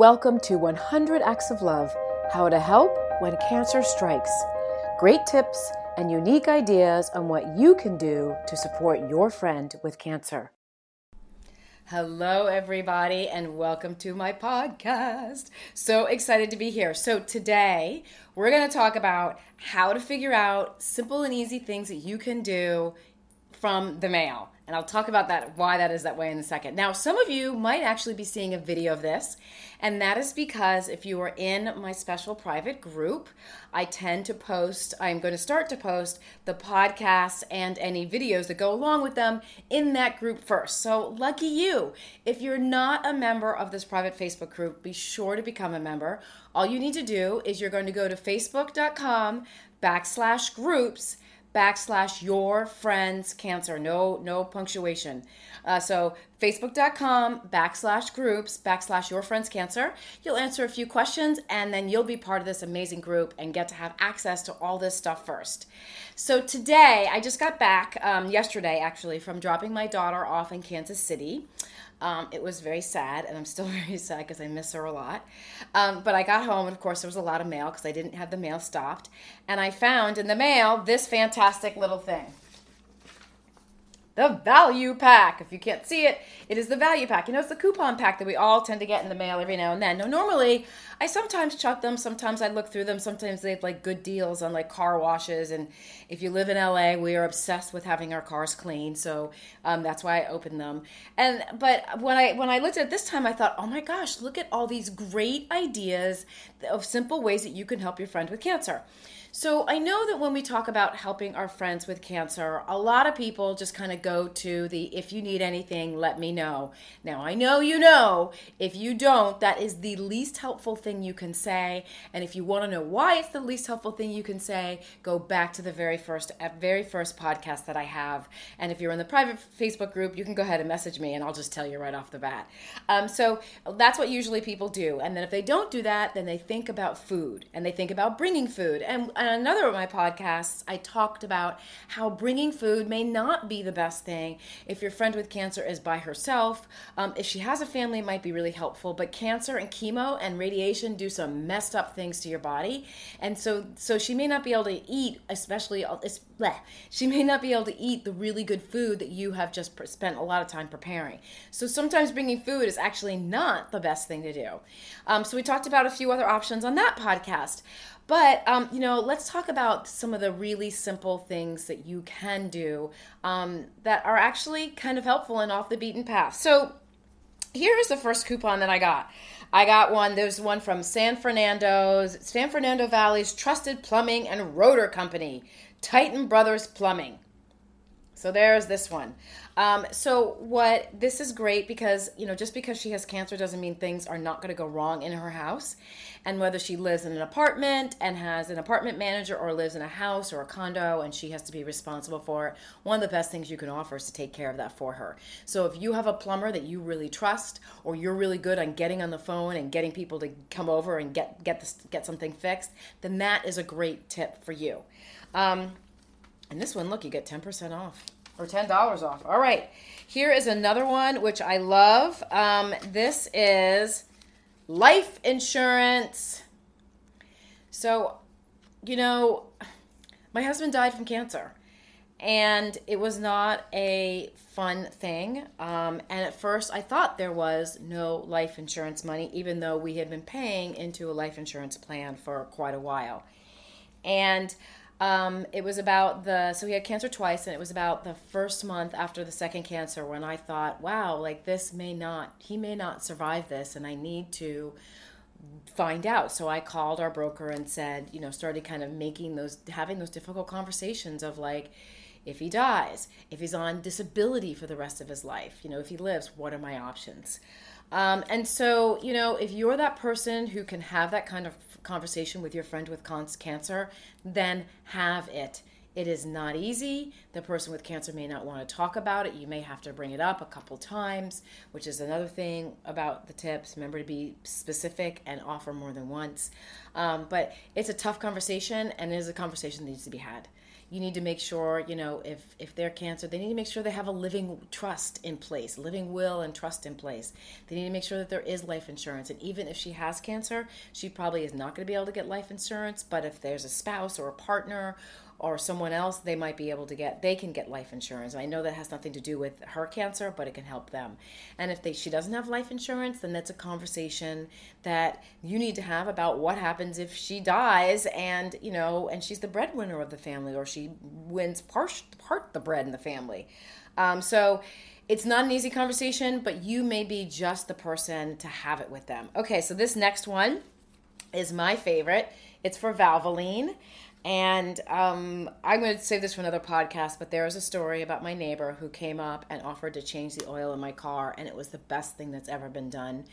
Welcome to 100 Acts of Love, how to help when cancer strikes. Great tips and unique ideas on what you can do to support your friend with cancer. Hello, everybody, and welcome to my podcast. So excited to be here. So today, we're going to talk about how to figure out simple and easy things that you can do from the mail. And I'll talk about that, why that is that way in a second. Now, some of you might actually be seeing a video of this, and that is because if you are in my special private group, I'm going to start to post the podcasts and any videos that go along with them in that group first. So lucky you. If you're not a member of this private Facebook group, be sure to become a member. All you need to do is you're going to go to facebook.com/groups/yourfriendscancer. No punctuation. So facebook.com/groups/yourfriendscancer. You'll answer a few questions and then you'll be part of this amazing group and get to have access to all this stuff first. So today, I just got back yesterday actually from dropping my daughter off in Kansas City. It was very sad, and I'm still very sad because I miss her a lot. But I got home, and of course, there was a lot of mail because I didn't have the mail stopped. And I found in the mail this fantastic little thing. The value pack. If you can't see it, it is the value pack. You know, it's the coupon pack that we all tend to get in the mail every now and then. Now, normally, I sometimes chuck them. Sometimes I look through them. Sometimes they have like good deals on like car washes. And if you live in LA, we are obsessed with having our cars clean. So that's why I open them. But when I looked at it this time, I thought, oh my gosh, look at all these great ideas of simple ways that you can help your friend with cancer. So I know that when we talk about helping our friends with cancer, a lot of people just kind of go to the, if you need anything, let me know. Now, I know you know, if you don't, that is the least helpful thing you can say. And if you want to know why it's the least helpful thing you can say, go back to the very first podcast that I have. And if you're in the private Facebook group, you can go ahead and message me and I'll just tell you right off the bat. So that's what usually people do. And then if they don't do that, then they think about food and they think about bringing food. And another of my podcasts, I talked about how bringing food may not be the best thing if your friend with cancer is by herself. If she has a family, it might be really helpful. But cancer and chemo and radiation do some messed up things to your body, and so she may not be able to eat, especially she may not be able to eat the really good food that you have just spent a lot of time preparing. So sometimes bringing food is actually not the best thing to do. So we talked about a few other options on that podcast. But, let's talk about some of the really simple things that you can do that are actually kind of helpful and off the beaten path. So here is the first coupon that I got. There's one from San Fernando Valley's Trusted Plumbing and Rotor Company, Titan Brothers Plumbing. So there's this one. This is great because, just because she has cancer doesn't mean things are not going to go wrong in her house. And whether she lives in an apartment and has an apartment manager or lives in a house or a condo and she has to be responsible for it, one of the best things you can offer is to take care of that for her. So if you have a plumber that you really trust or you're really good on getting on the phone and getting people to come over and get something fixed, then that is a great tip for you. And this one, look, you get 10% off or $10 off. All right. Here is another one, which I love. This is life insurance. So, my husband died from cancer and it was not a fun thing. And at first I thought there was no life insurance money, even though we had been paying into a life insurance plan for quite a while. And he had cancer twice, and it was about the first month after the second cancer when I thought, wow, like he may not survive this, and I need to find out. So I called our broker and said, started kind of having those difficult conversations of like, if he dies, if he's on disability for the rest of his life, if he lives, what are my options? And so, if you're that person who can have that kind of conversation with your friend with cancer, then have it. It is not easy. The person with cancer may not want to talk about it. You may have to bring it up a couple times, which is another thing about the tips. Remember to be specific and offer more than once. But it's a tough conversation, and it is a conversation that needs to be had. you need to make sure, you know, if they're canceled, they need to make sure they have a living trust in place, living will and trust in place. They need to make sure that there is life insurance. And even if she has cancer, she probably is not going to be able to get life insurance. But if there's a spouse or a partner or someone else, they might be able to get, they can get life insurance. I know that has nothing to do with her cancer, but it can help them. And if she doesn't have life insurance, then that's a conversation that you need to have about what happens if she dies and, you know, and she's the breadwinner of the family, or she wins part the bread in the family. So it's not an easy conversation, but you may be just the person to have it with them. Okay, so this next one is my favorite. It's for Valvoline. And I'm going to save this for another podcast, but there is a story about my neighbor who came up and offered to change the oil in my car, and it was the best thing that's ever been done,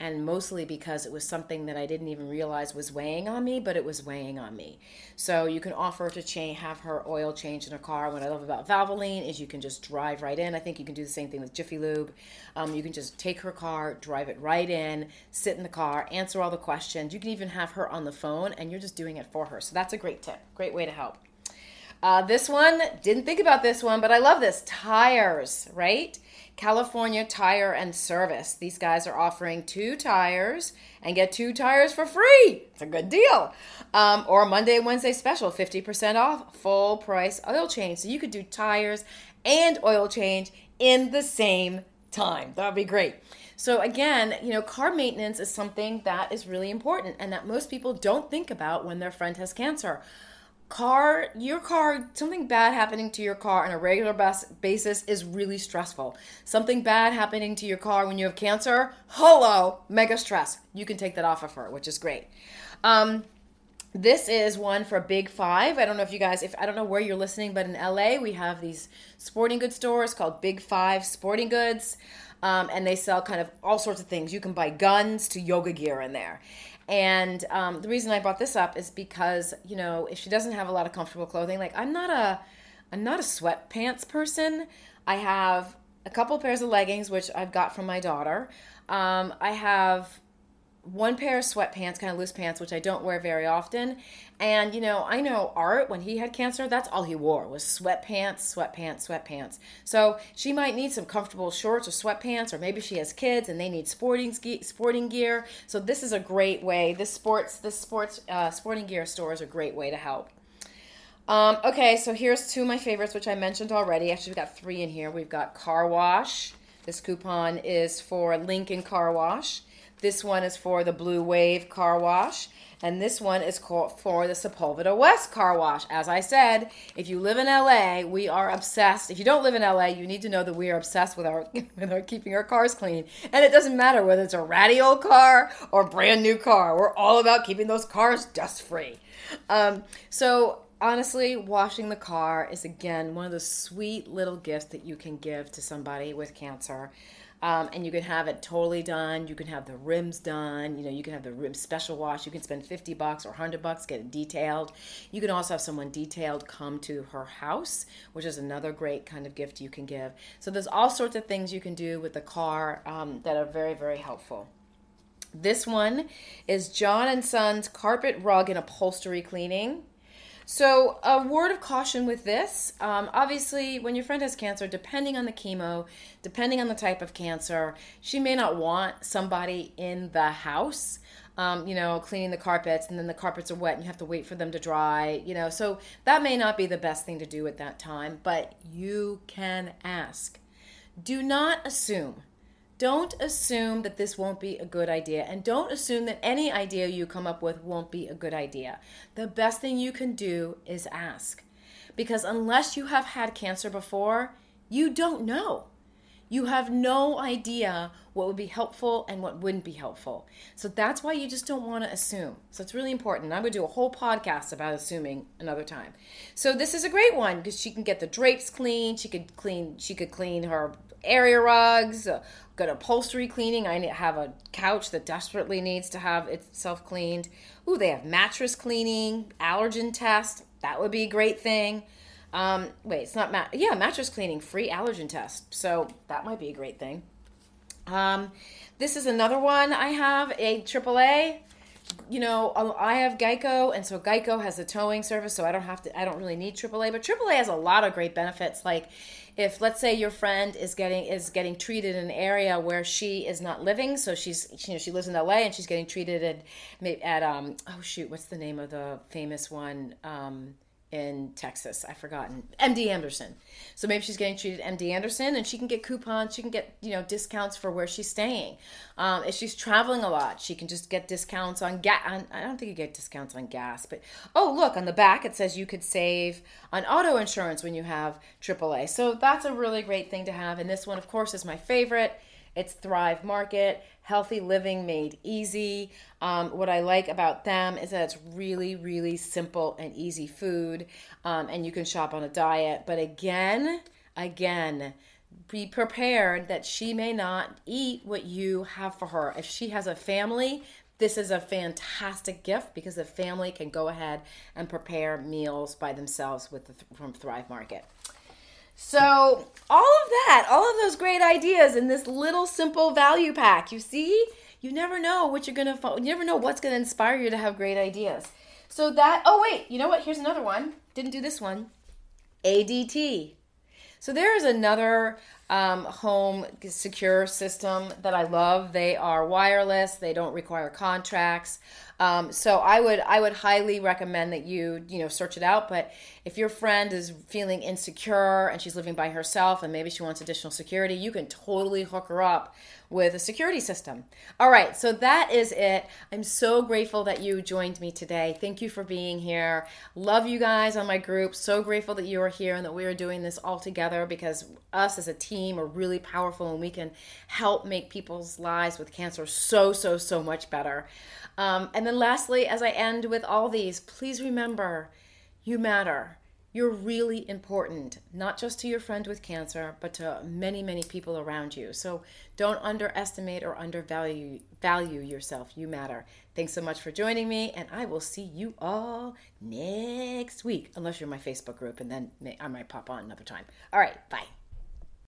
and mostly because it was something that I didn't even realize was weighing on me, but it was weighing on me. So you can offer to have her oil changed in her car. What I love about Valvoline is you can just drive right in. I think you can do the same thing with Jiffy Lube. You can just take her car, drive it right in, sit in the car, answer all the questions. You can even have her on the phone, and you're just doing it for her. So that's a great tip. Great way to help. This one, didn't think about this one, but I love this. Tires, right? California Tire and Service. These guys are offering 2 tires and get 2 tires for free. It's a good deal. Or Monday, Wednesday special, 50% off, full price oil change. So you could do tires and oil change in the same time. That'd be great. So again, you know, car maintenance is something that is really important and that most people don't think about when their friend has cancer. Your car, something bad happening to your car on a regular basis is really stressful. Something bad happening to your car when you have cancer, hello, mega stress. You can take that off of her, which is great. This is one for Big Five. I don't know if you guys, I don't know where you're listening, but in LA, we have these sporting goods stores called Big Five Sporting Goods. And they sell kind of all sorts of things. You can buy guns to yoga gear in there. And the reason I brought this up is because, you know, if she doesn't have a lot of comfortable clothing, like I'm not a sweatpants person. I have a couple pairs of leggings, which I've got from my daughter. I have one pair of sweatpants, kind of loose pants, which I don't wear very often. And, you know, I know Art, when he had cancer, that's all he wore was sweatpants. So she might need some comfortable shorts or sweatpants, or maybe she has kids and they need sporting gear. So this is a great way. This sporting gear store is a great way to help. Okay, so here's 2 of my favorites, which I mentioned already. Actually, we've got 3 in here. We've got Car Wash. This coupon is for Lincoln Car Wash. This one is for the Blue Wave Car Wash, and this one is for the Sepulveda West Car Wash. As I said, if you live in LA, we are obsessed. If you don't live in LA, you need to know that we are obsessed with our keeping our cars clean. And it doesn't matter whether it's a ratty old car or a brand new car. We're all about keeping those cars dust-free. So honestly, washing the car is, again, one of those sweet little gifts that you can give to somebody with cancer. And you can have it totally done. You can have the rims done. You know, you can have the rim special wash. You can spend $50 or $100, get it detailed. You can also have someone detailed come to her house, which is another great kind of gift you can give. So there's all sorts of things you can do with the car that are very, very helpful. This one is John and Sons Carpet Rug and Upholstery Cleaning. So a word of caution with this, obviously when your friend has cancer, depending on the chemo, depending on the type of cancer, she may not want somebody in the house, you know, cleaning the carpets, and then the carpets are wet and you have to wait for them to dry, you know, so that may not be the best thing to do at that time, but you can ask. Do not assume. Don't assume that this won't be a good idea, and don't assume that any idea you come up with won't be a good idea. The best thing you can do is ask, because unless you have had cancer before, you don't know. You have no idea what would be helpful and what wouldn't be helpful. So that's why you just don't want to assume. So it's really important. I'm going to do a whole podcast about assuming another time. So this is a great one because she can get the drapes clean. She could clean her area rugs, good upholstery cleaning. I have a couch that desperately needs to have itself cleaned. Ooh, they have mattress cleaning, allergen test. That would be a great thing. Mattress cleaning, free allergen test. So that might be a great thing. This is another one I have, a AAA you know, I have Geico, and so Geico has a towing service, so I don't really need AAA, but AAA has a lot of great benefits. Like, if let's say your friend is getting treated in an area where she is not living, so she lives in LA and she's getting treated at what's the name of the famous one in Texas? I've forgotten. MD Anderson. So maybe she's getting treated at MD Anderson, and she can get coupons, she can get, you know, discounts for where she's staying. If she's traveling a lot, she can just get discounts on gas. I don't think you get discounts on gas, but oh, look, on the back it says you could save on auto insurance when you have AAA. So that's a really great thing to have. And this one, of course, is my favorite. It's Thrive Market, healthy living made easy. What I like about them is that it's really, really simple and easy food, and you can shop on a diet. But again, be prepared that she may not eat what you have for her. If she has a family, this is a fantastic gift because the family can go ahead and prepare meals by themselves from Thrive Market. So all of those great ideas in this little simple value pack. You see, you never know what you never know what's going to inspire you to have great ideas. So you know what? Here's another one. Didn't do this one. ADT. So there is another home secure system that I love. They are wireless. They don't require contracts. So I would highly recommend that you search it out. But if your friend is feeling insecure and she's living by herself and maybe she wants additional security, you can totally hook her up with a security system. All right, so that is it. I'm so grateful that you joined me today. Thank you for being here. Love you guys on my group. So grateful that you are here and that we are doing this all together, because us as a team are really powerful and we can help make people's lives with cancer so, so, so much better. And then lastly, as I end with all these, please remember, you matter. You're really important, not just to your friend with cancer, but to many, many people around you. So don't underestimate or undervalue yourself. You matter. Thanks so much for joining me, and I will see you all next week, unless you're in my Facebook group, and then I might pop on another time. All right, bye.